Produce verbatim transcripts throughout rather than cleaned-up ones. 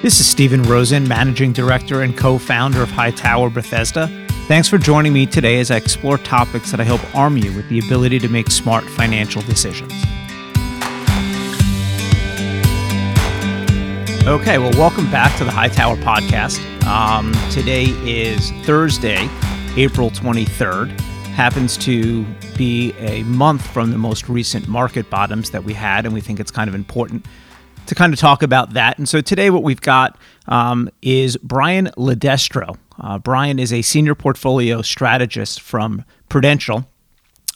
This is Stephen Rosen, Managing Director and co-founder of High Tower Bethesda. Thanks for joining me today as I explore topics that I hope arm you with the ability to make smart financial decisions. Okay, well, welcome back to the High Tower podcast. Um, today is Thursday, April twenty-third. Happens to be a month from the most recent market bottoms that we had, and we think it's kind of important to kind of talk about that. And so today what we've got um, is Brian Ledestro. Uh, Brian is a senior portfolio strategist from Prudential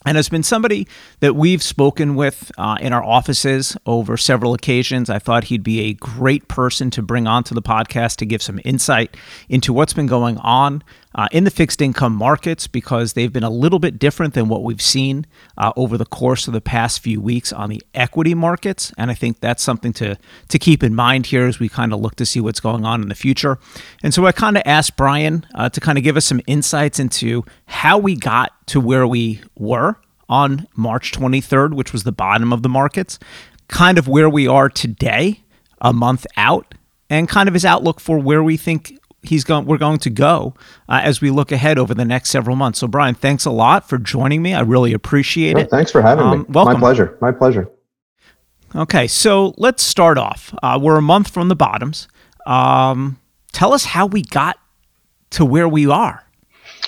and has been somebody that we've spoken with uh, in our offices over several occasions. I thought he'd be a great person to bring onto the podcast to give some insight into what's been going on uh, in the fixed income markets, because they've been a little bit different than what we've seen uh, over the course of the past few weeks on the equity markets. And I think that's something to to keep in mind here as we kind of look to see what's going on in the future. And so I kind of asked Brian uh, to kind of give us some insights into how we got to where we were on March twenty-third, which was the bottom of the markets, kind of where we are today, a month out, and kind of his outlook for where we think He's going. We're going to go uh, as we look ahead over the next several months. So, Brian, thanks a lot for joining me. I really appreciate it. Thanks for having um, me. Welcome. My pleasure. My pleasure. Okay, so let's start off. Uh, we're a month from the bottoms. Um, tell us how we got to where we are.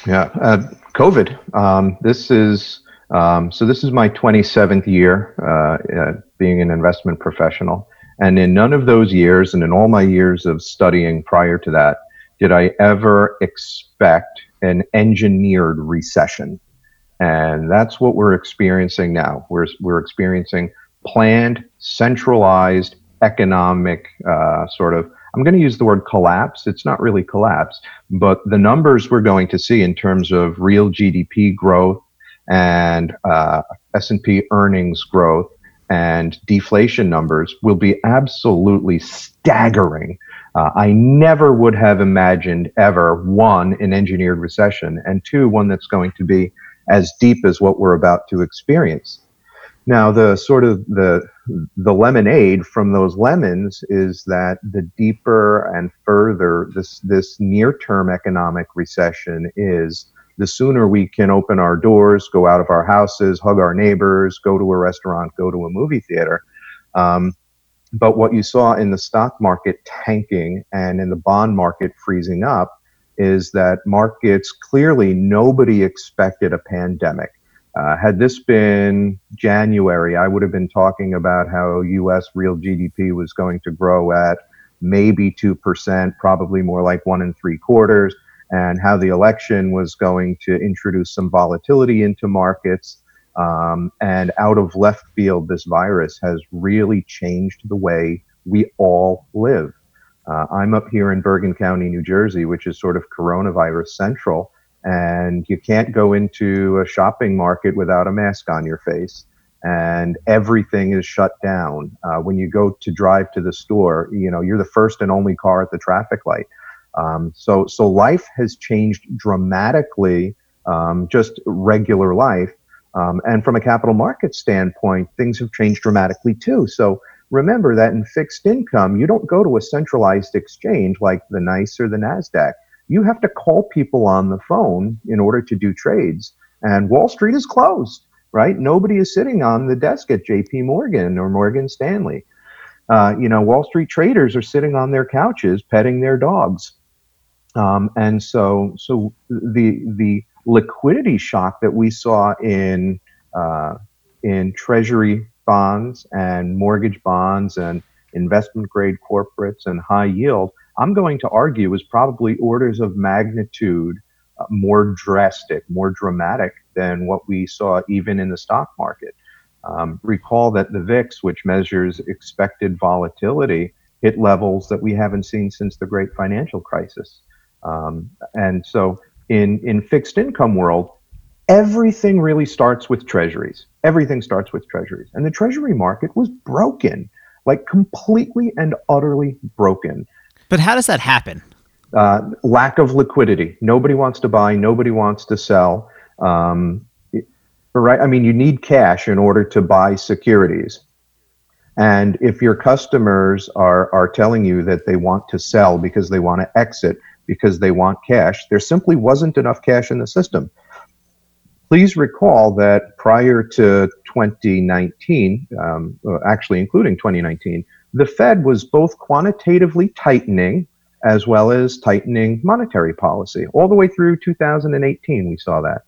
Yeah, uh, COVID. Um, this is um, so. This is my twenty-seventh year uh, uh, being an investment professional, and in none of those years, and in all my years of studying prior to that, did I ever expect an engineered recession? And that's what we're experiencing now. We're we're experiencing planned, centralized, economic uh, sort of, I'm going to use the word collapse. It's not really collapse, but the numbers we're going to see in terms of real G D P growth and uh, S and P earnings growth and deflation numbers will be absolutely staggering. Uh, I never would have imagined ever, one, an engineered recession, and two, one that's going to be as deep as what we're about to experience. Now, the sort of the the lemonade from those lemons is that the deeper and further this this near-term economic recession is, the sooner we can open our doors, go out of our houses, hug our neighbors, go to a restaurant, go to a movie theater. Um, But what you saw in the stock market tanking and in the bond market freezing up is that markets, clearly nobody expected a pandemic. Uh, had this been January, I would have been talking about how U S real G D P was going to grow at maybe two percent, probably more like one and three quarters, and how the election was going to introduce some volatility into markets. Um, and out of left field, this virus has really changed the way we all live. Uh, I'm up here in Bergen County, New Jersey, which is sort of coronavirus central, and you can't go into a shopping market without a mask on your face, and everything is shut down. Uh, when you go to drive to the store, you know, you're the first and only car at the traffic light. Um, so, so life has changed dramatically, um, just regular life. Um, and from a capital market standpoint, things have changed dramatically too. So remember that in fixed income, you don't go to a centralized exchange like the NYSE or the NASDAQ. You have to call people on the phone in order to do trades. And Wall Street is closed, right? Nobody is sitting on the desk at J P Morgan or Morgan Stanley. Uh, you know, Wall Street traders are sitting on their couches petting their dogs. Um, and so, so the, the, liquidity shock that we saw in uh, in Treasury bonds and mortgage bonds and investment grade corporates and high yield, I'm going to argue is probably orders of magnitude uh, more drastic, more dramatic than what we saw even in the stock market. Um, recall that the V I X, which measures expected volatility, hit levels that we haven't seen since the Great Financial Crisis. Um, and so In in fixed income world, everything really starts with treasuries. Everything starts with treasuries. And the treasury market was broken, like completely and utterly broken. But how does that happen? Uh, lack of liquidity. Nobody wants to buy. Nobody wants to sell. Um, it, right? I mean, you need cash in order to buy securities. And if your customers are, are telling you that they want to sell because they want to exit, because they want cash, there simply wasn't enough cash in the system. Please recall that prior to twenty nineteen, um, actually including twenty nineteen, the Fed was both quantitatively tightening as well as tightening monetary policy. All the way through two thousand eighteen, we saw that.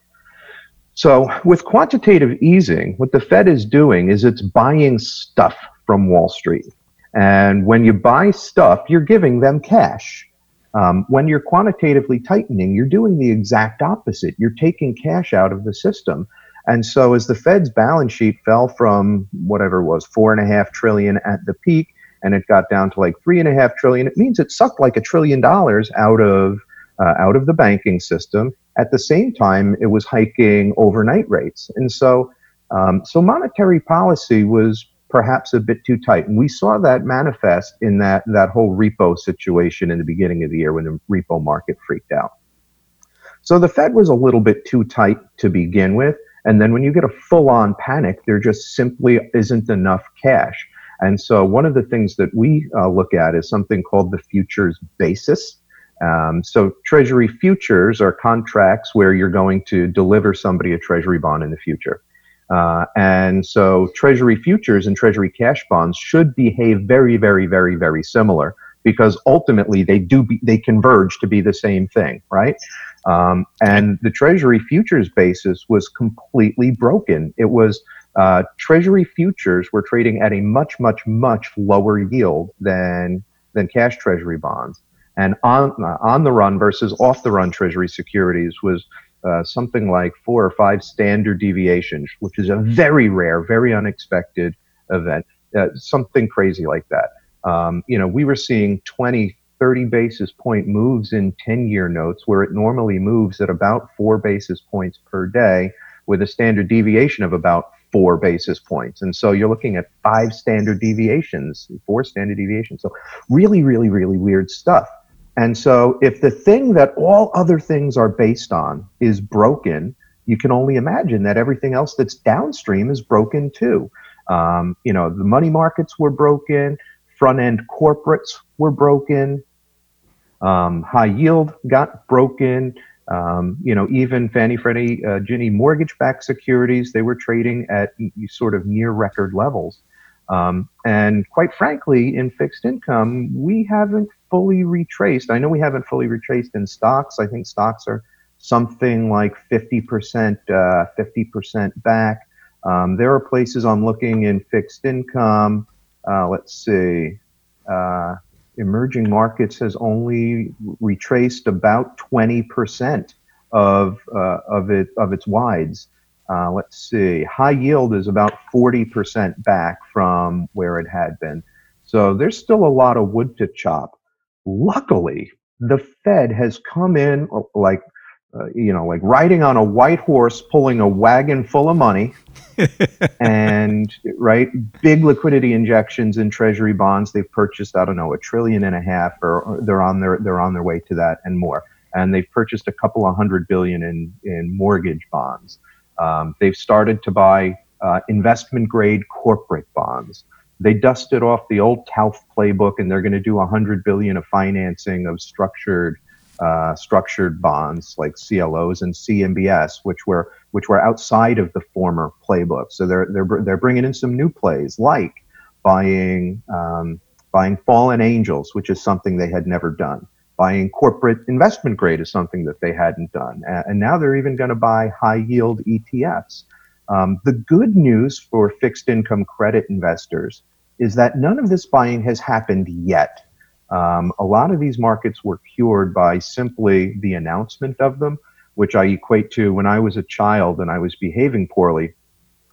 So with quantitative easing, what the Fed is doing is it's buying stuff from Wall Street. And when you buy stuff, you're giving them cash. Um, when you're quantitatively tightening, you're doing the exact opposite. You're taking cash out of the system. And so as the Fed's balance sheet fell from whatever it was, four and a half trillion at the peak, and it got down to like three and a half trillion, it means it sucked like a trillion dollars out of uh, out of the banking system. At the same time, it was hiking overnight rates. And so um, so monetary policy was perhaps a bit too tight. And we saw that manifest in that, that whole repo situation in the beginning of the year when the repo market freaked out. So the Fed was a little bit too tight to begin with. And then when you get a full-on panic, there just simply isn't enough cash. And so one of the things that we uh, look at is something called the futures basis. Um, so Treasury futures are contracts where you're going to deliver somebody a Treasury bond in the future. Uh, and so Treasury futures and Treasury cash bonds should behave very, very, very, very similar, because ultimately they do be, they converge to be the same thing, right? Um, and the Treasury futures basis was completely broken. It was uh, Treasury futures were trading at a much, much, much lower yield than than cash Treasury bonds. And on uh, on the run versus off the run Treasury securities was Uh, something like four or five standard deviations, which is a very rare, very unexpected event, uh, something crazy like that. Um, you know, we were seeing twenty, thirty basis point moves in ten-year notes, where it normally moves at about four basis points per day with a standard deviation of about four basis points. And so you're looking at five standard deviations, four standard deviations. So really, really, really weird stuff. And so if the thing that all other things are based on is broken, you can only imagine that everything else that's downstream is broken too. Um, you know, the money markets were broken, front-end corporates were broken, um, high yield got broken, um, you know, even Fannie, Freddie, uh, Ginnie mortgage-backed securities, they were trading at sort of near record levels. Um, and quite frankly, in fixed income, we haven't fully retraced. I know we haven't fully retraced in stocks. I think stocks are something like fifty percent, uh, fifty percent back. Um, there are places I'm looking in fixed income. Uh, let's see. Uh, emerging markets has only retraced about twenty percent of, uh, of it, of its wides. Uh, let's see, high yield is about forty percent back from where it had been. So there's still a lot of wood to chop. Luckily, the Fed has come in like, uh, you know, like riding on a white horse, pulling a wagon full of money and, right, big liquidity injections in Treasury bonds. They've purchased, I don't know, a trillion and a half, or, or they're on their, they're on their way to that and more. And they've purchased a couple of hundred billion in, in mortgage bonds. Um, they've started to buy uh, investment-grade corporate bonds. They dusted off the old TALF playbook, and they're going to do one hundred billion dollars of financing of structured uh, structured bonds like C L Os and C M B S, which were which were outside of the former playbook. So they're they're they're bringing in some new plays, like buying um, buying fallen angels, which is something they had never done. Buying corporate investment grade is something that they hadn't done. And now they're even going to buy high yield E T Fs. Um, the good news for fixed income credit investors is that none of this buying has happened yet. Um, a lot of these markets were cured by simply the announcement of them, which I equate to when I was a child and I was behaving poorly.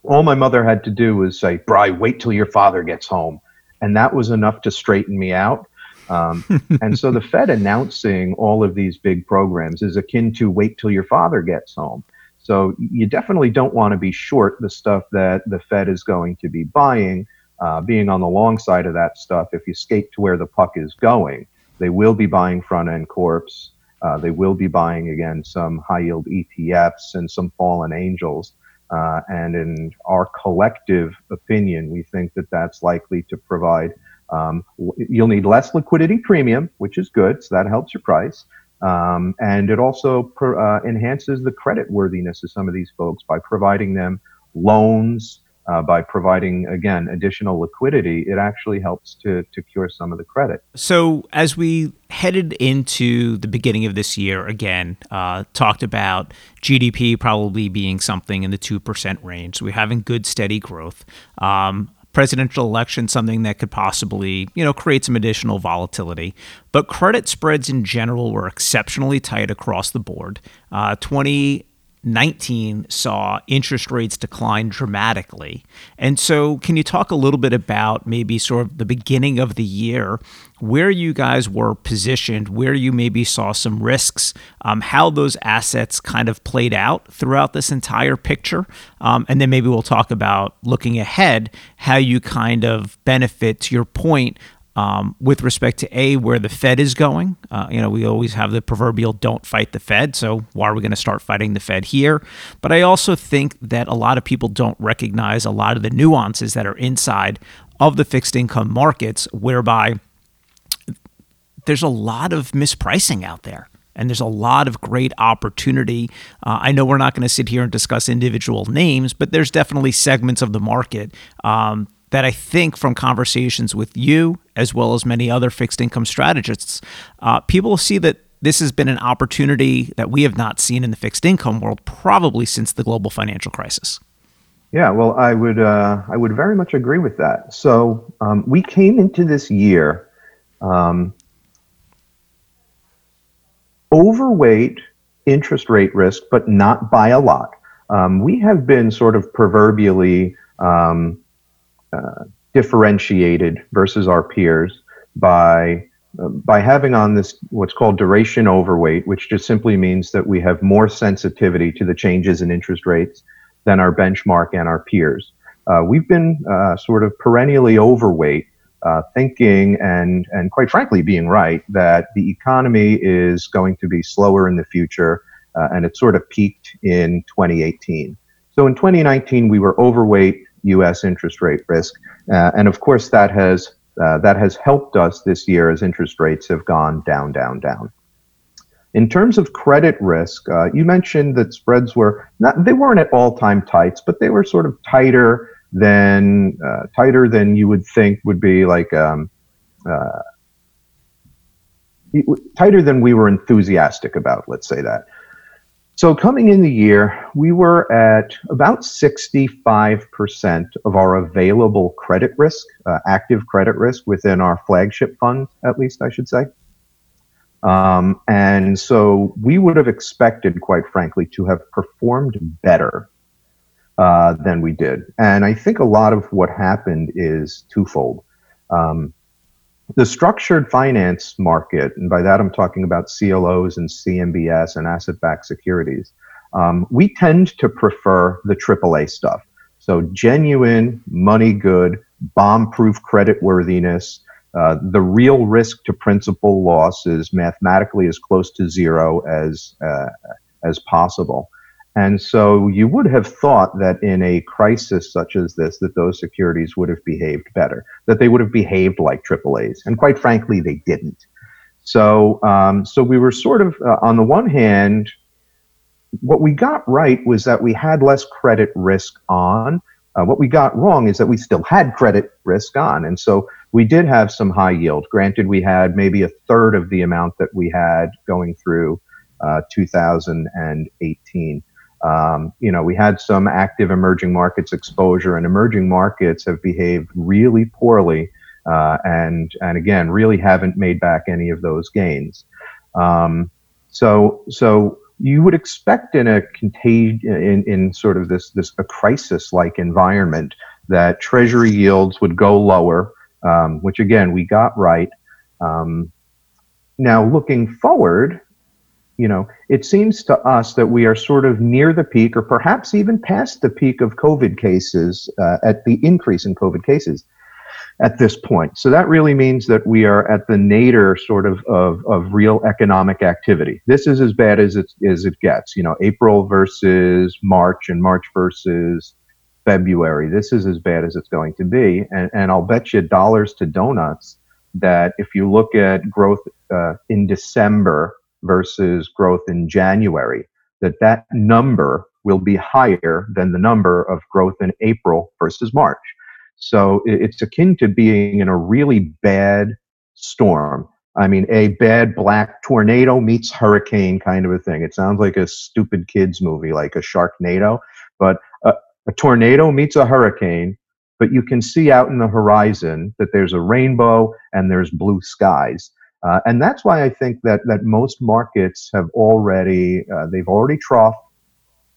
All my mother had to do was say, "Bri, wait till your father gets home." And that was enough to straighten me out. Um, and so the Fed announcing all of these big programs is akin to wait till your father gets home. So you definitely don't want to be short the stuff that the Fed is going to be buying. Uh, being on the long side of that stuff, if you skate to where the puck is going, they will be buying front-end corps. Uh, they will be buying, again, some high-yield E T Fs and some fallen angels. Uh, and in our collective opinion, we think that that's likely to provide, um, you'll need less liquidity premium, which is good. So that helps your price. Um, and it also per, uh, enhances the credit worthiness of some of these folks by providing them loans, uh, by providing, again, additional liquidity. It actually helps to, to cure some of the credit. So as we headed into the beginning of this year, again, uh, talked about G D P probably being something in the two percent range. We're having good, steady growth. Um, presidential election, something that could possibly, you know, create some additional volatility. But credit spreads in general were exceptionally tight across the board. Uh, twenty nineteen saw interest rates decline dramatically. And so can you talk a little bit about maybe sort of the beginning of the year, where you guys were positioned, where you maybe saw some risks, um, how those assets kind of played out throughout this entire picture? Um, and then maybe we'll talk about looking ahead, how you kind of benefit, to your point, Um, with respect to A, where the Fed is going. Uh, you know, we always have the proverbial don't fight the Fed. So why are we going to start fighting the Fed here? But I also think that a lot of people don't recognize a lot of the nuances that are inside of the fixed income markets, whereby there's a lot of mispricing out there. And there's a lot of great opportunity. Uh, I know we're not going to sit here and discuss individual names, but there's definitely segments of the market um, that I think from conversations with you, as well as many other fixed income strategists, uh, people see that this has been an opportunity that we have not seen in the fixed income world probably since the global financial crisis. Yeah, well, I would uh, I would very much agree with that. So um, we came into this year um, overweight interest rate risk, but not by a lot. Um, we have been sort of proverbially um, Uh, differentiated versus our peers by uh, by having on this what's called duration overweight, which just simply means that we have more sensitivity to the changes in interest rates than our benchmark and our peers. Uh, we've been uh, sort of perennially overweight, uh, thinking and and quite frankly being right that the economy is going to be slower in the future, uh, and it sort of peaked in twenty eighteen. So in twenty nineteen, we were overweight U S interest rate risk, uh, and of course that has uh, that has helped us this year as interest rates have gone down, down, down. In terms of credit risk, uh, you mentioned that spreads were not, they weren't at all-time tights, but they were sort of tighter than uh, tighter than you would think would be like um, uh, tighter than we were enthusiastic about. Let's say that. So coming in the year, we were at about sixty-five percent of our available credit risk, uh, active credit risk within our flagship fund, at least I should say. Um, and so we would have expected, quite frankly, to have performed better uh, than we did. And I think a lot of what happened is twofold. Um, The structured finance market, and by that I'm talking about C L Os and C M B S and asset-backed securities, um, we tend to prefer the triple A stuff. So genuine, money good, bomb-proof creditworthiness. Uh, the real risk to principal loss is mathematically as close to zero as uh, as possible. And so you would have thought that in a crisis such as this, that those securities would have behaved better, that they would have behaved like triple A's. And quite frankly, they didn't. So um, so we were sort of, uh, on the one hand, what we got right was that we had less credit risk on. Uh, what we got wrong is that we still had credit risk on. And so we did have some high yield. Granted, we had maybe a third of the amount that we had going through uh, two thousand eighteen. Um, you know, we had some active emerging markets exposure, and emerging markets have behaved really poorly, uh, and and again, really haven't made back any of those gains. Um, so so you would expect in a contag- in in sort of this this a crisis-like environment that Treasury yields would go lower, um, which again we got right. Um, now looking forward. You know, it seems to us that we are sort of near the peak or perhaps even past the peak of COVID cases, uh, at the increase in COVID cases. at this point. So that really means that we are at the nadir sort of of, of real economic activity. This is as bad as it, as it gets. You know, April versus March and March versus February. This is as bad as it's going to be. And, and I'll bet you dollars to donuts that if you look at growth uh, in December versus growth in January, that that number will be higher than the number of growth in April versus March. So it's akin to being in a really bad storm. I mean, a bad black tornado meets hurricane kind of a thing. It sounds like a stupid kids movie, like a Sharknado, but a, a tornado meets a hurricane, but you can see out in the horizon that there's a rainbow and there's blue skies. Uh, and that's why I think that that most markets have already, uh, they've already troughed.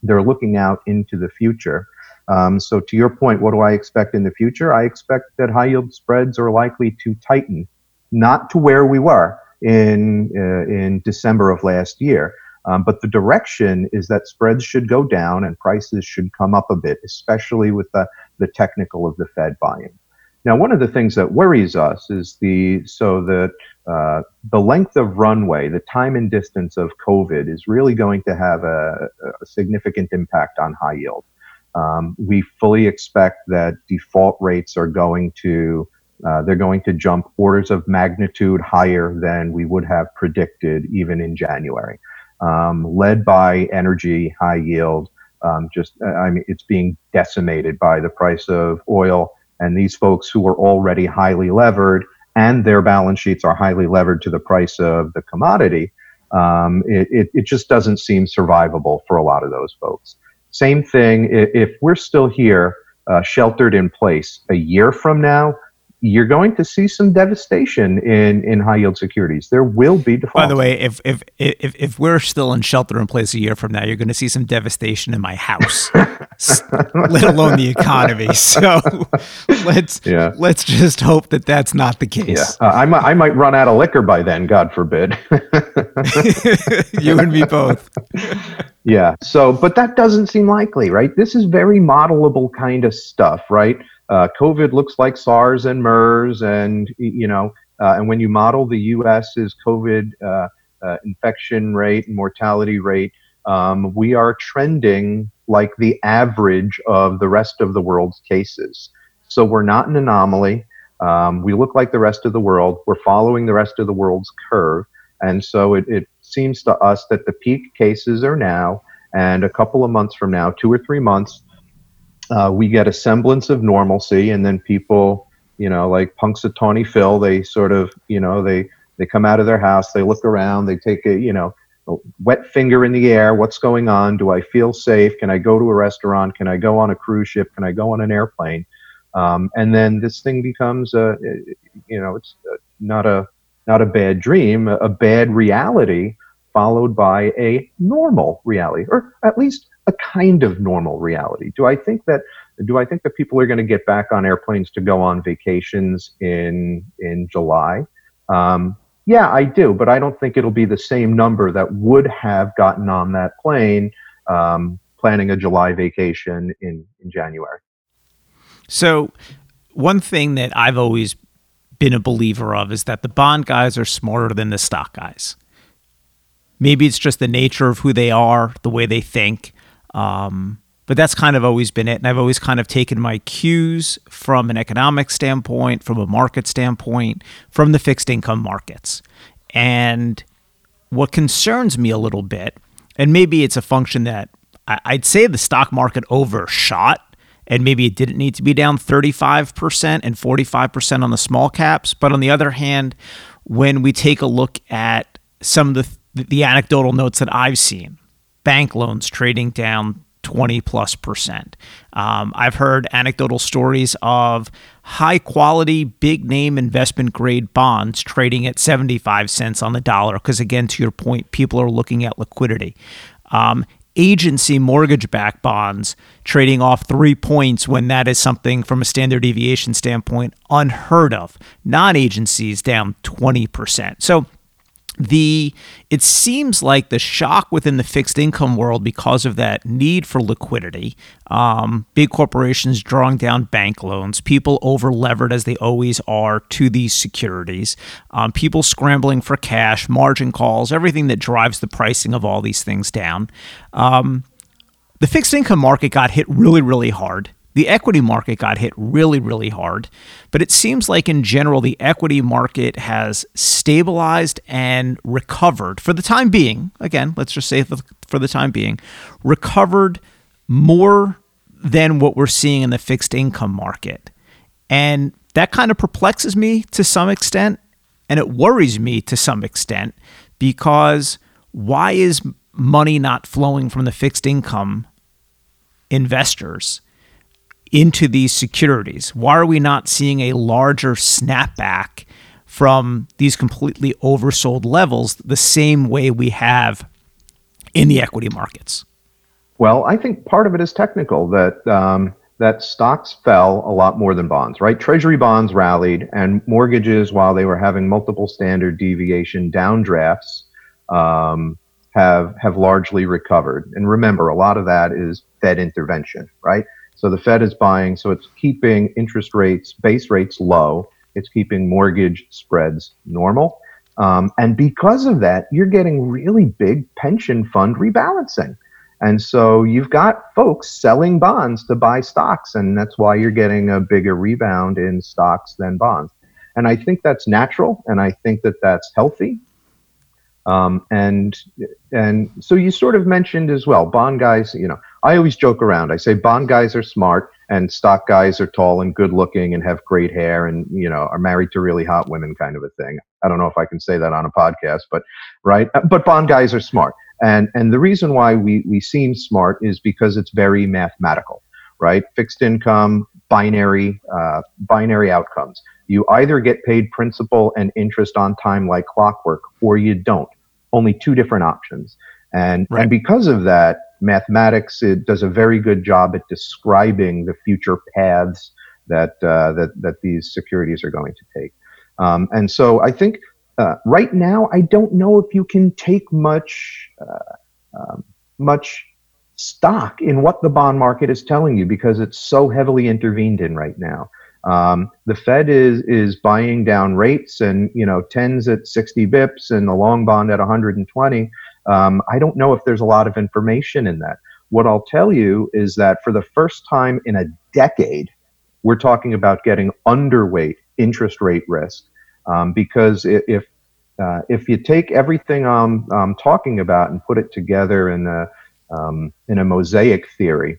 They're looking out into the future. Um, so to your point, what do I expect in the future? I expect that high yield spreads are likely to tighten, not to where we were in uh, in December of last year. Um, but the direction is that spreads should go down and prices should come up a bit, especially with the, the technical of the Fed buying. Now, one of the things that worries us is the so that uh, the length of runway, the time and distance of COVID is really going to have a, a significant impact on high yield. Um, we fully expect that default rates are going to uh, they're going to jump orders of magnitude higher than we would have predicted even in January, um, led by energy, high yield. Um, just I mean, it's being decimated by the price of oil. And these folks who are already highly levered and their balance sheets are highly levered to the price of the commodity, um, it, it, it just doesn't seem survivable for a lot of those folks. Same thing, if we're still here, uh, sheltered in place a year from now, you're going to see some devastation in, in high yield securities. There will be default. By the way, if if if if we're still in shelter in place a year from now, you're going to see some devastation in my house, let alone the economy. So let's yeah. let's just hope that that's not the case. Yeah. Uh, I might I might run out of liquor by then. God forbid. You and me both. Yeah. So, but that doesn't seem likely, right? This is very modelable kind of stuff, right? Uh, COVID looks like SARS and MERS, and you know, uh, and when you model the U S's COVID uh, uh, infection rate and mortality rate, um, we are trending like the average of the rest of the world's cases. So we're not an anomaly. Um, we look like the rest of the world. We're following the rest of the world's curve, and so it, it seems to us that the peak cases are now, and a couple of months from now, two or three months. Uh, we get a semblance of normalcy, and then people, you know, like Punxsutawney Phil, they sort of, you know, they, they come out of their house, they look around, they take a, you know, a wet finger in the air. What's going on? Do I feel safe? Can I go to a restaurant? Can I go on a cruise ship? Can I go on an airplane? Um, and then this thing becomes a, you know, it's not a not a bad dream, a bad reality followed by a normal reality, or at least a kind of normal reality. Do I think that do I think that people are going to get back on airplanes to go on vacations in in July? Um, yeah, I do, but I don't think it'll be the same number that would have gotten on that plane um, planning a July vacation in, in January. So one thing that I've always been a believer of is that the bond guys are smarter than the stock guys. Maybe it's just the nature of who they are, the way they think. Um, but that's kind of always been it. And I've always kind of taken my cues from an economic standpoint, from a market standpoint, from the fixed income markets. And what concerns me a little bit, and maybe it's a function that I'd say the stock market overshot, and maybe it didn't need to be down thirty-five percent and forty-five percent on the small caps. But on the other hand, when we take a look at some of the, the anecdotal notes that I've seen, bank loans trading down twenty plus percent. Um, I've heard anecdotal stories of high quality, big name investment grade bonds trading at seventy-five cents on the dollar. Because again, to your point, people are looking at liquidity. Um, agency mortgage backed bonds trading off three points when that is something from a standard deviation standpoint unheard of. Non-agencies down twenty percent. So The it seems like the shock within the fixed income world because of that need for liquidity, um, big corporations drawing down bank loans, people over-levered as they always are to these securities, um, people scrambling for cash, margin calls, everything that drives the pricing of all these things down. Um, the fixed income market got hit really, really hard. The equity market got hit really, really hard, but it seems like in general, the equity market has stabilized and recovered for the time being. Again, let's just say for the time being, recovered more than what we're seeing in the fixed income market. And that kind of perplexes me to some extent, and it worries me to some extent, because why is money not flowing from the fixed income investors into these securities? Why are we not seeing a larger snapback from these completely oversold levels the same way we have in the equity markets? Well, I think part of it is technical, that um, that stocks fell a lot more than bonds, right? Treasury bonds rallied, and mortgages, while they were having multiple standard deviation downdrafts, um, have have largely recovered. And remember, a lot of that is Fed intervention, right? So the Fed is buying, so it's keeping interest rates, base rates low. It's keeping mortgage spreads normal. Um, and because of that, you're getting really big pension fund rebalancing. And so you've got folks selling bonds to buy stocks, and that's why you're getting a bigger rebound in stocks than bonds. And I think that's natural, and I think that that's healthy. Um, and and so you sort of mentioned as well, bond guys, you know, I always joke around. I say bond guys are smart and stock guys are tall and good looking and have great hair and, you know, are married to really hot women kind of a thing. I don't know if I can say that on a podcast, but right. But bond guys are smart. And and the reason why we, we seem smart is because it's very mathematical, right? Fixed income, binary, uh, binary outcomes. You either get paid principal and interest on time like clockwork, or you don't. Only two different options. And, right. and because of that, mathematics it does a very good job at describing the future paths that uh, that that these securities are going to take. Um, and so I think uh, right now, I don't know if you can take much uh, um, much stock in what the bond market is telling you, because it's so heavily intervened in right now. Um, the Fed is is buying down rates, and you know, tens at sixty bips and the long bond at one hundred twenty. Um, I don't know if there's a lot of information in that. What I'll tell you is that for the first time in a decade, we're talking about getting underweight interest rate risk, um, because if uh, if you take everything I'm, I'm talking about and put it together in a um, in a mosaic theory,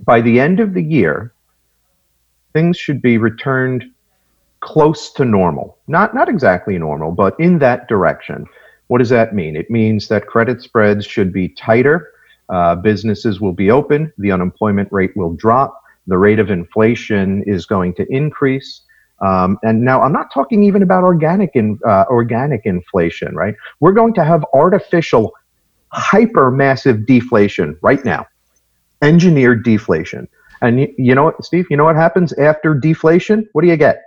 by the end of the year, things should be returned close to normal. Not not exactly normal, but in that direction. What does that mean? It means that credit spreads should be tighter, uh, businesses will be open, the unemployment rate will drop, the rate of inflation is going to increase. Um, and now I'm not talking even about organic in, uh, organic inflation, right? We're going to have artificial, hyper-massive deflation right now, engineered deflation. And you, you know what, Steve, you know what happens after deflation? What do you get?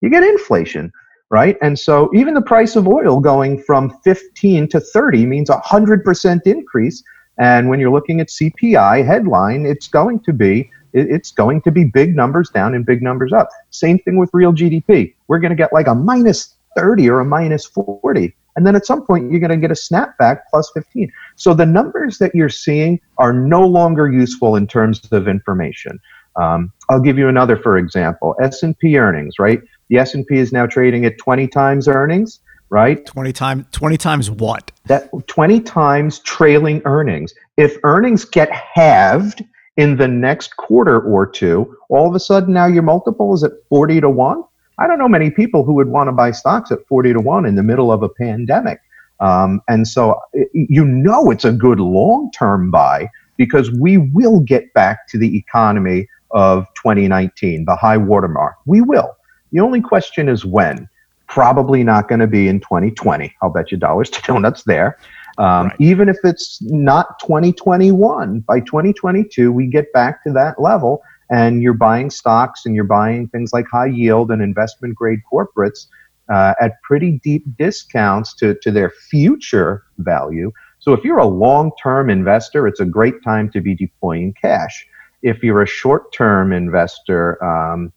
You get inflation, right? And so even the price of oil going from fifteen to thirty means a one hundred percent increase. And when you're looking at C P I headline, it's going to be it's going to be big numbers down and big numbers up. Same thing with real G D P. We're going to get like a minus thirty or a minus forty. And then at some point, you're going to get a snapback plus fifteen. So the numbers that you're seeing are no longer useful in terms of information. Um, I'll give you another, for example, S and P earnings, right? The S and P is now trading at twenty times earnings, right? twenty times, twenty times what? That twenty times trailing earnings. If earnings get halved in the next quarter or two, all of a sudden now your multiple is at forty to one. I don't know many people who would want to buy stocks at forty to one in the middle of a pandemic. Um, and so you know it's a good long-term buy, because we will get back to the economy of twenty nineteen, the high watermark. We will. The only question is when. Probably not going to be in twenty twenty. I'll bet you dollars to donuts there. Um, right. Even if it's not twenty twenty-one, by twenty twenty-two, we get back to that level. And you're buying stocks and you're buying things like high yield and investment grade corporates uh, at pretty deep discounts to, to their future value. So if you're a long-term investor, it's a great time to be deploying cash. If you're a short-term investor, um,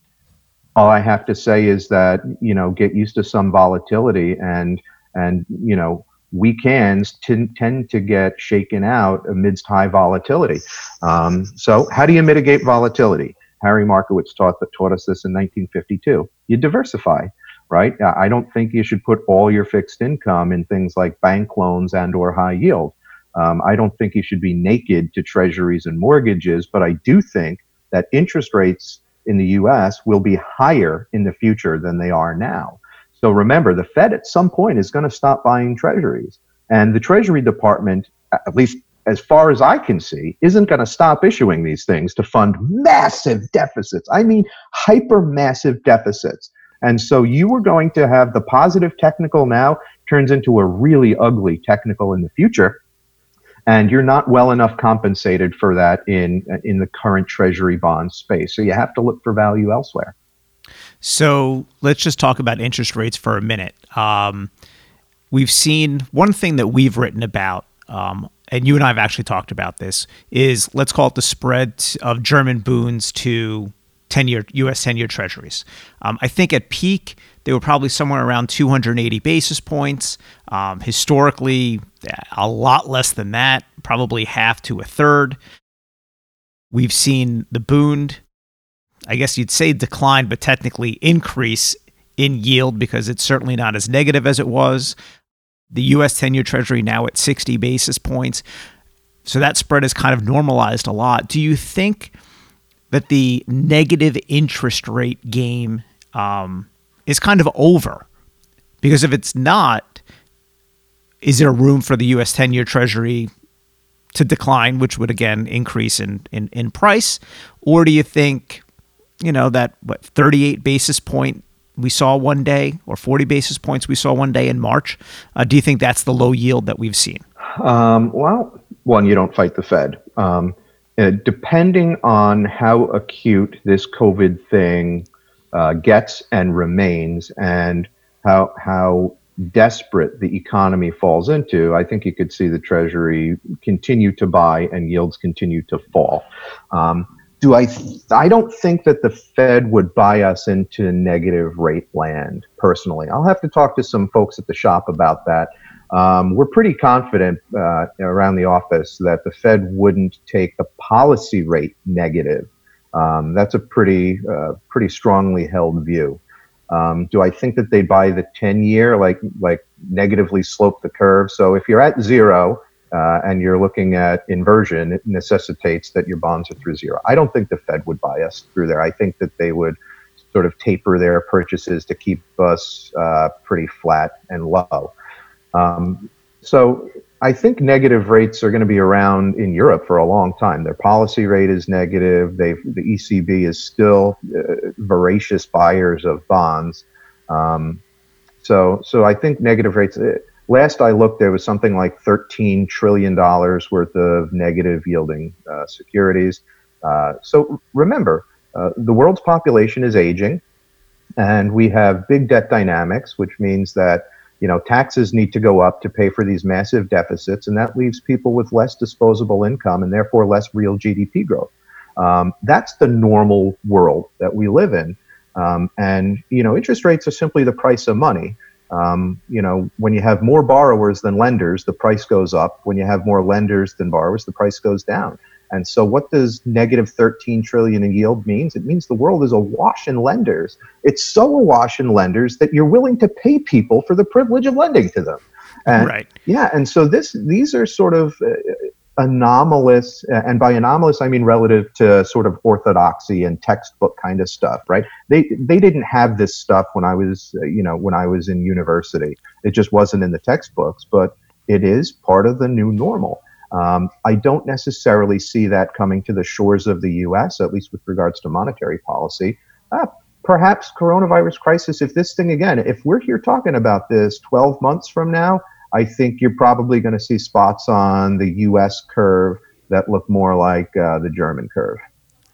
all I have to say is that, you know, get used to some volatility, and, and you know, weekends t- tend to get shaken out amidst high volatility. Um, so how do you mitigate volatility? Harry Markowitz taught, taught us this in nineteen fifty-two. You diversify, right? I don't think you should put all your fixed income in things like bank loans and or high yield. Um, I don't think you should be naked to treasuries and mortgages, but I do think that interest rates in the U S will be higher in the future than they are now. So remember, the Fed at some point is going to stop buying treasuries. And the Treasury Department, at least as far as I can see, isn't going to stop issuing these things to fund massive deficits. I mean, hyper-massive deficits. And so you are going to have the positive technical now turns into a really ugly technical in the future. And you're not well enough compensated for that in in the current Treasury bond space. So you have to look for value elsewhere. So let's just talk about interest rates for a minute. Um, we've seen one thing that we've written about, um, and you and I have actually talked about this, is let's call it the spread of German bunds to ten-year U S ten-year treasuries. Um, I think at peak, they were probably somewhere around two hundred eighty basis points. Um, historically, a lot less than that, probably half to a third. We've seen the Bund, I guess you'd say decline, but technically increase in yield because it's certainly not as negative as it was. The U S ten-year Treasury now at sixty basis points. So that spread has kind of normalized a lot. Do you think that the negative interest rate game um, is kind of over? Because if it's not, is there room for the U S ten-year Treasury to decline, which would, again, increase in, in, in price? Or do you think, you know, that what thirty-eight basis point we saw one day or forty basis points we saw one day in March? Uh, do you think that's the low yield that we've seen? Um, well, one, you don't fight the Fed. Um, uh, depending on how acute this COVID thing uh, gets and remains and how how desperate the economy falls into, I think you could see the Treasury continue to buy and yields continue to fall. Um, Do I? Th- I don't think that the Fed would buy us into negative rate land. Personally, I'll have to talk to some folks at the shop about that. Um, we're pretty confident uh, around the office that the Fed wouldn't take the policy rate negative. Um, that's a pretty, uh, pretty strongly held view. Um, do I think that they buy the ten-year, like, like negatively slope the curve? So if you're at zero. Uh, and you're looking at inversion, it necessitates that your bonds are through zero. I don't think the Fed would buy us through there. I think that they would sort of taper their purchases to keep us uh, pretty flat and low. Um, so I think negative rates are going to be around in Europe for a long time. Their policy rate is negative. They've, the E C B is still uh, voracious buyers of bonds. Um, so, so I think negative rates... It, Last I looked, there was something like thirteen trillion dollars worth of negative yielding uh, securities. Uh, so remember, uh, the world's population is aging, and we have big debt dynamics, which means that, you know, taxes need to go up to pay for these massive deficits, and that leaves people with less disposable income and therefore less real G D P growth. Um, that's the normal world that we live in. Um, and, you know, interest rates are simply the price of money. Um, you know, when you have more borrowers than lenders, the price goes up. When you have more lenders than borrowers, the price goes down. And so what does negative thirteen trillion dollars in yield means? It means the world is awash in lenders. It's so awash in lenders that you're willing to pay people for the privilege of lending to them. And, right. Yeah. And so this, these are sort of uh, anomalous, uh, and by anomalous, I mean relative to sort of orthodoxy and textbook kind of stuff, right? They they didn't have this stuff when I was, uh, you know, when I was in university. It just wasn't in the textbooks, but it is part of the new normal. Um, I don't necessarily see that coming to the shores of the U S, at least with regards to monetary policy. Uh, perhaps coronavirus crisis, if this thing again, if we're here talking about this twelve months from now, I think you're probably going to see spots on the U S curve that look more like uh, the German curve.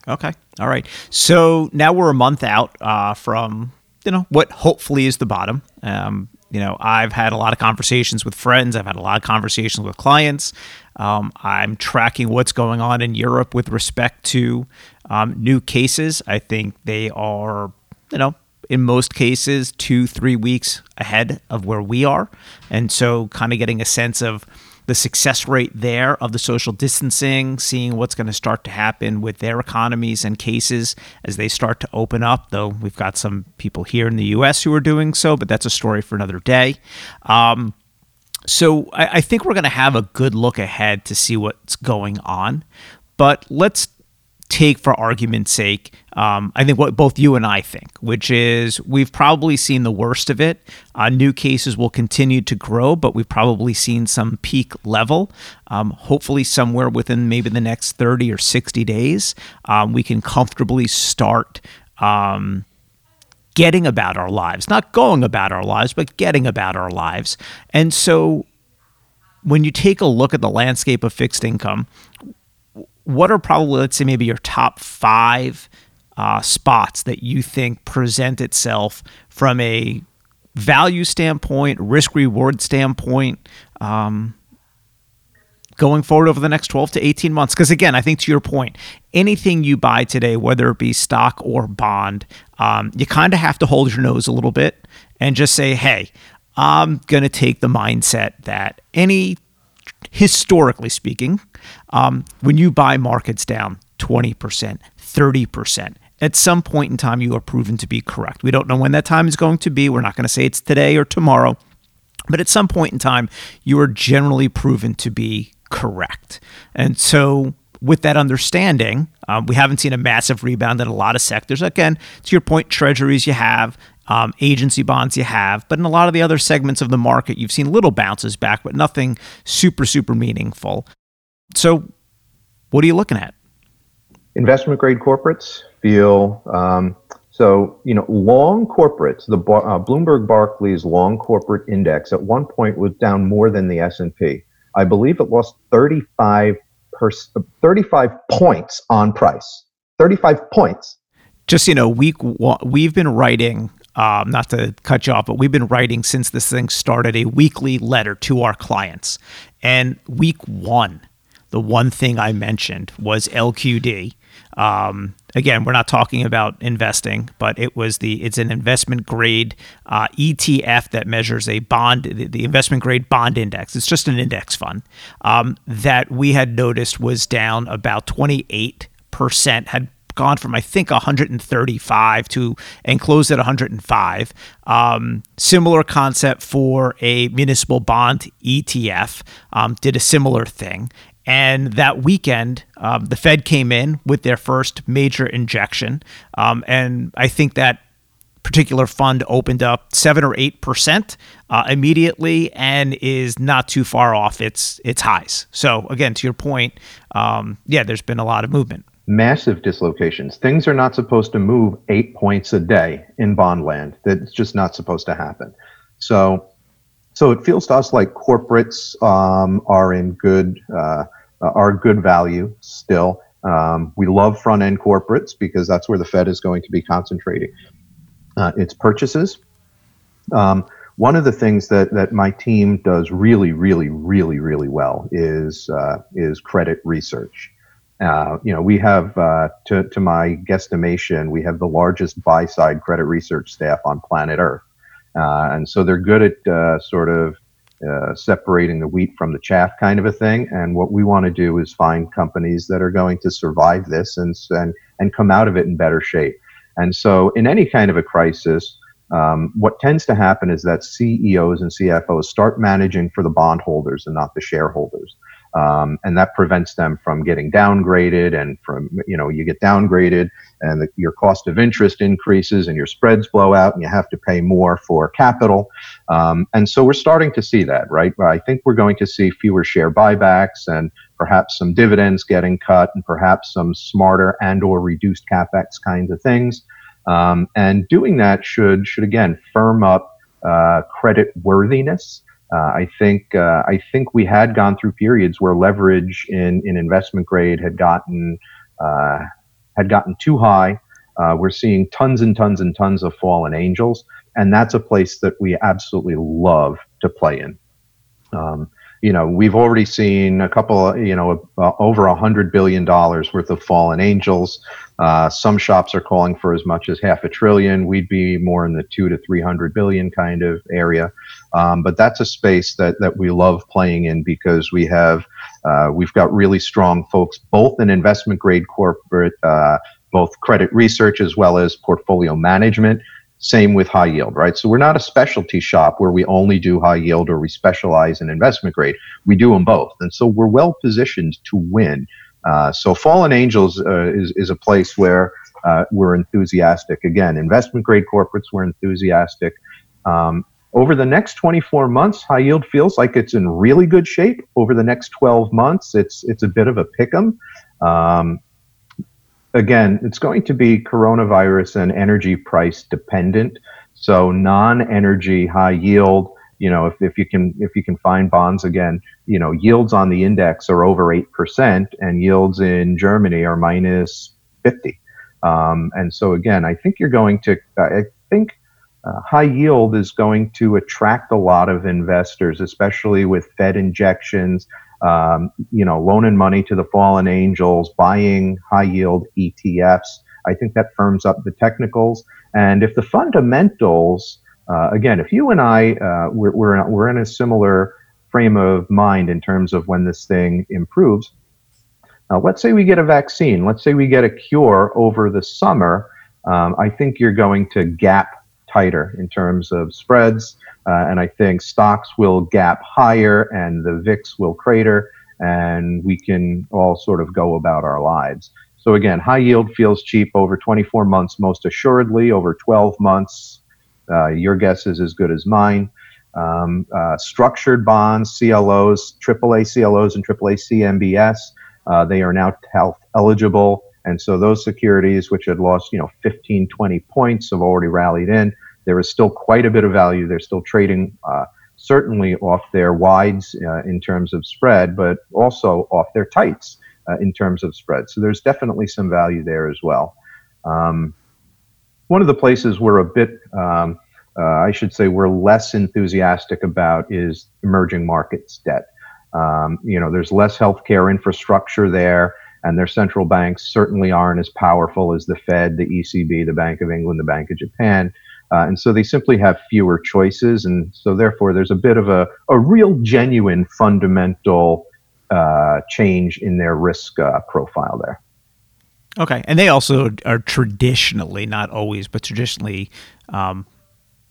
Okay. All right. So now we're a month out uh, from you know, what hopefully is the bottom. Um, you know, I've had a lot of conversations with friends. I've had a lot of conversations with clients. Um, I'm tracking what's going on in Europe with respect to um, new cases. I think they are, you know, in most cases, two, three weeks ahead of where we are. And so kind of getting a sense of the success rate there of the social distancing, seeing what's going to start to happen with their economies and cases as they start to open up, though we've got some people here in the U S who are doing so, but that's a story for another day. Um, so I, I think we're going to have a good look ahead to see what's going on. But let's take, for argument's sake, um, I think what both you and I think, which is we've probably seen the worst of it. Uh, new cases will continue to grow, but we've probably seen some peak level. Um, hopefully somewhere within maybe the next thirty or sixty days, um, we can comfortably start um, getting about our lives, not going about our lives, but getting about our lives. And so when you take a look at the landscape of fixed income, what are probably, let's say, maybe your top five uh, spots that you think present itself from a value standpoint, risk-reward standpoint, um, going forward over the next twelve to eighteen months? Because again, I think to your point, anything you buy today, whether it be stock or bond, um, you kind of have to hold your nose a little bit and just say, hey, I'm going to take the mindset that any, historically speaking, um, when you buy markets down twenty percent, thirty percent, at some point in time, you are proven to be correct. We don't know when that time is going to be. We're not going to say it's today or tomorrow, but at some point in time, you are generally proven to be correct. And so with that understanding, um, we haven't seen a massive rebound in a lot of sectors. Again, to your point, treasuries you have, Um, agency bonds you have, but in a lot of the other segments of the market, you've seen little bounces back, but nothing super, super meaningful. So what are you looking at? Investment grade corporates feel, um, so, you know, long corporates, the uh, Bloomberg Barclays long corporate index at one point was down more than the S and P. I believe it lost thirty-five, per, thirty-five points on price, thirty-five points. Just, you know, week one, we've been writing Um, not to cut you off, but we've been writing since this thing started a weekly letter to our clients. And week one, the one thing I mentioned was L Q D. Um, again, we're not talking about investing, but it was the it's an investment grade uh, E T F that measures a bond, the investment grade bond index. It's just an index fund um, that we had noticed was down about twenty-eight percent, had gone from, I think, one hundred thirty-five to and closed at one hundred five. Um, similar concept for a municipal bond E T F, um, did a similar thing. And that weekend, um, the Fed came in with their first major injection. Um, and I think that particular fund opened up seven or eight percent uh, immediately and is not too far off its, its highs. So again, to your point, um, yeah, there's been a lot of movement. Massive dislocations. Things are not supposed to move eight points a day in bond land. That's just not supposed to happen. So, so it feels to us like corporates um, are in good, uh, are good value still. Um, we love front end corporates because that's where the Fed is going to be concentrating uh, its purchases. Um, one of the things that that my team does really, really, really, really well is uh, is credit research. Uh, you know, we have, uh, to, to my guesstimation, we have the largest buy-side credit research staff on planet Earth. Uh, and so they're good at uh, sort of uh, separating the wheat from the chaff kind of a thing. And what we want to do is find companies that are going to survive this and, and, and come out of it in better shape. And so in any kind of a crisis, um, what tends to happen is that C E Os and C F Os start managing for the bondholders and not the shareholders. Um, and that prevents them from getting downgraded, and from, you know, you get downgraded and the, your cost of interest increases and your spreads blow out and you have to pay more for capital. Um, and so we're starting to see that, right? I think we're going to see fewer share buybacks and perhaps some dividends getting cut and perhaps some smarter and or reduced CapEx kinds of things. Um, and doing that should, should again, firm up uh, credit worthiness. Uh, I think uh, I think we had gone through periods where leverage in, in investment grade had gotten uh, had gotten too high, Uh, we're seeing tons and tons and tons of fallen angels, and that's a place that we absolutely love to play in. Um, you know, we've already seen a couple, you know, uh, over a hundred billion dollars worth of fallen angels. Uh, some shops are calling for as much as half a trillion. We'd be more in the two to three hundred billion kind of area. Um, but that's a space that that we love playing in because we have uh, we've got really strong folks, both in investment grade corporate, uh, both credit research as well as portfolio management. Same with high yield, right? So we're not a specialty shop where we only do high yield or we specialize in investment grade. We do them both. And so we're well positioned to win. Uh, so fallen angels uh, is, is a place where uh, we're enthusiastic. Again, investment grade corporates, we're enthusiastic. Um, over the next twenty-four months, high yield feels like it's in really good shape. Over the next twelve months, it's it's a bit of a pick'em. Um, Again, it's going to be coronavirus and energy price dependent. So non-energy high yield, you know, if, if you can if you can find bonds again, you know, yields on the index are over eight percent and yields in Germany are minus fifty. Um, and so again, I think you're going to, I think uh, high yield is going to attract a lot of investors, especially with Fed injections. Um, you know, loaning money to the fallen angels, buying high yield E T Fs. I think that firms up the technicals. And if the fundamentals, uh, again, if you and I, uh, we're, we're, in, we're in a similar frame of mind in terms of when this thing improves. Now, let's say we get a vaccine. Let's say we get a cure over the summer. Um, I think you're going to gap tighter in terms of spreads. Uh, and I think stocks will gap higher and the V I X will crater and we can all sort of go about our lives. So again, high yield feels cheap over twenty-four months, most assuredly. Over twelve months, uh, your guess is as good as mine. Um, uh, structured bonds, C L Os, triple A C L Os and triple A C M B S, uh, they are now T A L F eligible. And so those securities, which had lost, you know, fifteen, twenty points, have already rallied in. There is still quite a bit of value. They're still trading uh, certainly off their wides uh, in terms of spread, but also off their tights uh, in terms of spread. So there's definitely some value there as well. Um, one of the places we're a bit, um, uh, I should say, we're less enthusiastic about is emerging markets debt. Um, you know, there's less healthcare infrastructure there. And their central banks certainly aren't as powerful as the Fed, the E C B, the Bank of England, the Bank of Japan. Uh, and so they simply have fewer choices. And so therefore, there's a bit of a, a real genuine fundamental uh, change in their risk uh, profile there. Okay. And they also are traditionally, not always, but traditionally um,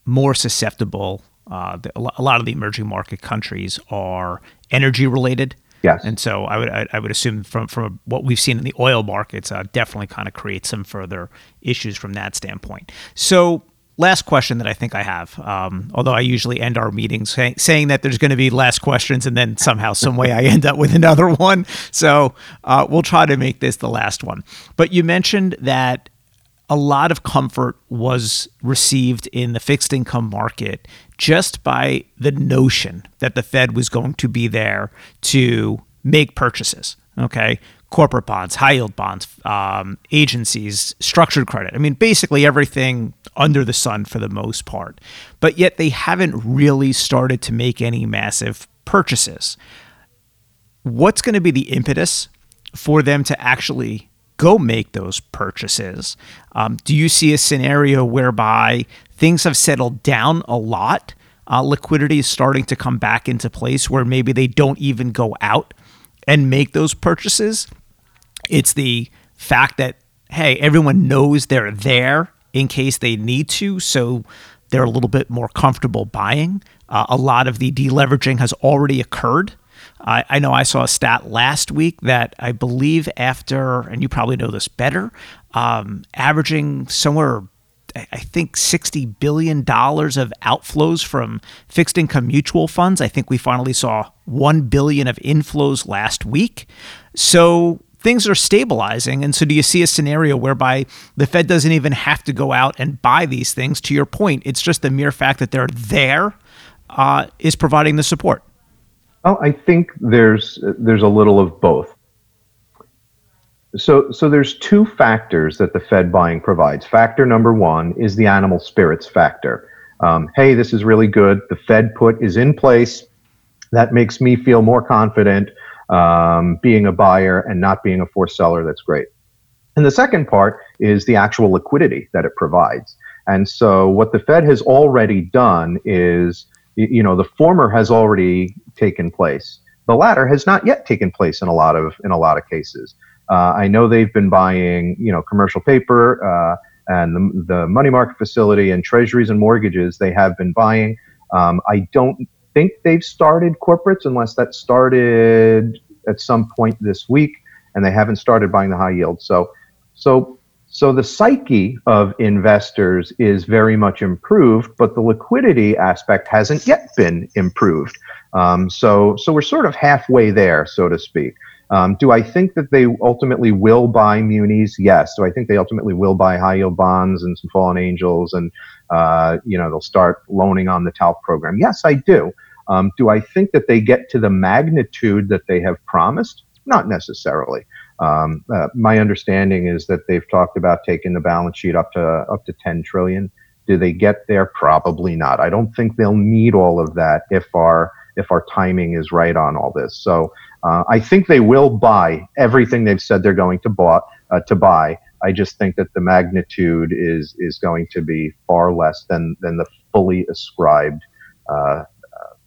more susceptible. Uh, the, a lot of the emerging market countries are energy related. Yes. And so I would I would assume from, from what we've seen in the oil markets, uh, definitely kind of creates some further issues from that standpoint. So last question that I think I have, um, although I usually end our meetings say, saying that there's going to be last questions and then somehow, some way I end up with another one. So uh, we'll try to make this the last one. But you mentioned that a lot of comfort was received in the fixed income market just by the notion that the Fed was going to be there to make purchases, okay? Corporate bonds, high-yield bonds, um, agencies, structured credit. I mean, basically everything under the sun for the most part. But yet they haven't really started to make any massive purchases. What's going to be the impetus for them to actually go make those purchases? Um, do you see a scenario whereby things have settled down a lot, uh, liquidity is starting to come back into place where maybe they don't even go out and make those purchases? It's the fact that, hey, everyone knows they're there in case they need to, so they're a little bit more comfortable buying. Uh, a lot of the deleveraging has already occurred. I, I know I saw a stat last week that I believe after, and you probably know this better, um, averaging somewhere, I think sixty billion dollars of outflows from fixed income mutual funds. I think we finally saw one billion dollars of inflows last week. So things are stabilizing. And so do you see a scenario whereby the Fed doesn't even have to go out and buy these things? To your point, it's just the mere fact that they're there uh, is providing the support. Well, I think there's there's a little of both. So, so there's two factors that the Fed buying provides. Factor number one is the animal spirits factor. Um, hey, this is really good. The Fed put is in place. That makes me feel more confident um, being a buyer and not being a forced seller. That's great. And the second part is the actual liquidity that it provides. And so what the Fed has already done is, you know, the former has already taken place. The latter has not yet taken place in a lot of in a lot of cases. Uh, I know they've been buying, you know, commercial paper uh, and the, the money market facility and treasuries and mortgages. They have been buying. Um, I don't think they've started corporates unless that started at some point this week, and they haven't started buying the high yield. So, so, so the psyche of investors is very much improved, but the liquidity aspect hasn't yet been improved. Um, so, so we're sort of halfway there, so to speak. Um, do I think that they ultimately will buy munis? Yes. Do I think they ultimately will buy high yield bonds and some fallen angels and, uh, you know, they'll start loaning on the TALF program? Yes, I do. Um, do I think that they get to the magnitude that they have promised? Not necessarily. Um, uh, my understanding is that they've talked about taking the balance sheet up to up to ten trillion. Do they get there? Probably not. I don't think they'll need all of that if our if our timing is right on all this. So uh, I think they will buy everything they've said they're going to bought uh, to buy. I just think that the magnitude is is going to be far less than than the fully ascribed uh, uh,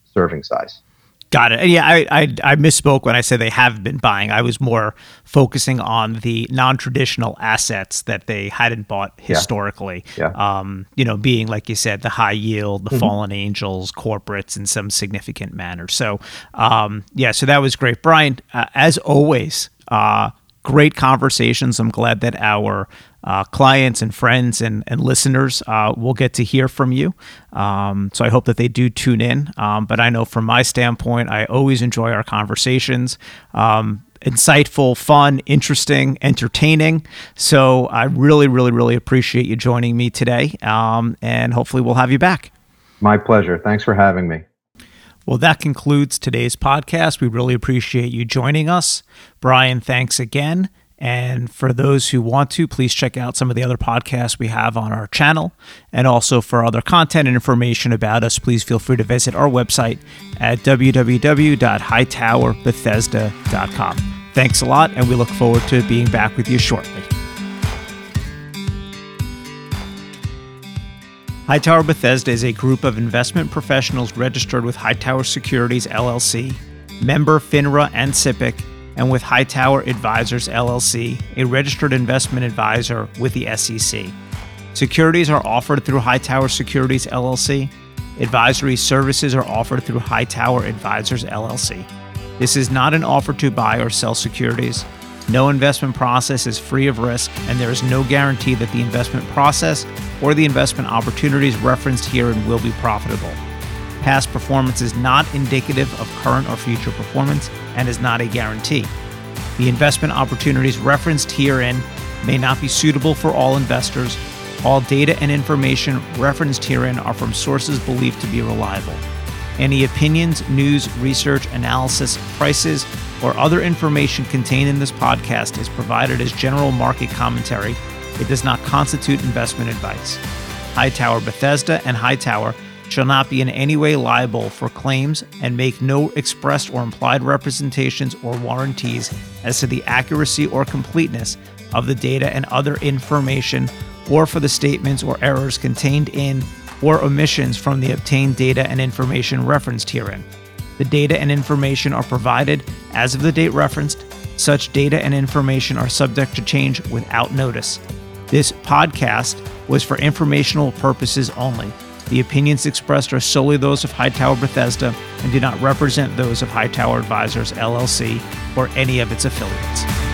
serving size. Got it. And yeah, I, I I misspoke when I said they have been buying. I was more focusing on the non-traditional assets that they hadn't bought historically. Yeah. Yeah. Um, you know, being, like you said, the high yield, the mm-hmm. fallen angels, corporates in some significant manner. So, um, yeah, so that was great. Brian, uh, as always, uh, great conversations. I'm glad that our uh, clients and friends and, and listeners uh, will get to hear from you. Um, so I hope that they do tune in. Um, but I know from my standpoint, I always enjoy our conversations. Um, insightful, fun, interesting, entertaining. So I really, really, really appreciate you joining me today. Um, and hopefully we'll have you back. My pleasure. Thanks for having me. Well, that concludes today's podcast. We really appreciate you joining us. Brian, thanks again. And for those who want to, please check out some of the other podcasts we have on our channel. And also for other content and information about us, please feel free to visit our website at w w w dot hightower bethesda dot com. Thanks a lot, and we look forward to being back with you shortly. Hightower Bethesda is a group of investment professionals registered with Hightower Securities L L C, member FINRA and SIPC, and with Hightower Advisors L L C, a registered investment advisor with the S E C. Securities are offered through Hightower Securities L L C. Advisory services are offered through Hightower Advisors L L C. This is not an offer to buy or sell securities. No investment process is free of risk, and there is no guarantee that the investment process or the investment opportunities referenced herein will be profitable. Past performance is not indicative of current or future performance and is not a guarantee. The investment opportunities referenced herein may not be suitable for all investors. All data and information referenced herein are from sources believed to be reliable. Any opinions, news, research, analysis, prices, or other information contained in this podcast is provided as general market commentary. It does not constitute investment advice. Hightower Bethesda and Hightower shall not be in any way liable for claims and make no expressed or implied representations or warranties as to the accuracy or completeness of the data and other information, or for the statements or errors contained in or omissions from the obtained data and information referenced herein. The data and information are provided as of the date referenced. Such data and information are subject to change without notice. This podcast was for informational purposes only. The opinions expressed are solely those of Hightower Bethesda and do not represent those of Hightower Advisors L L C or any of its affiliates.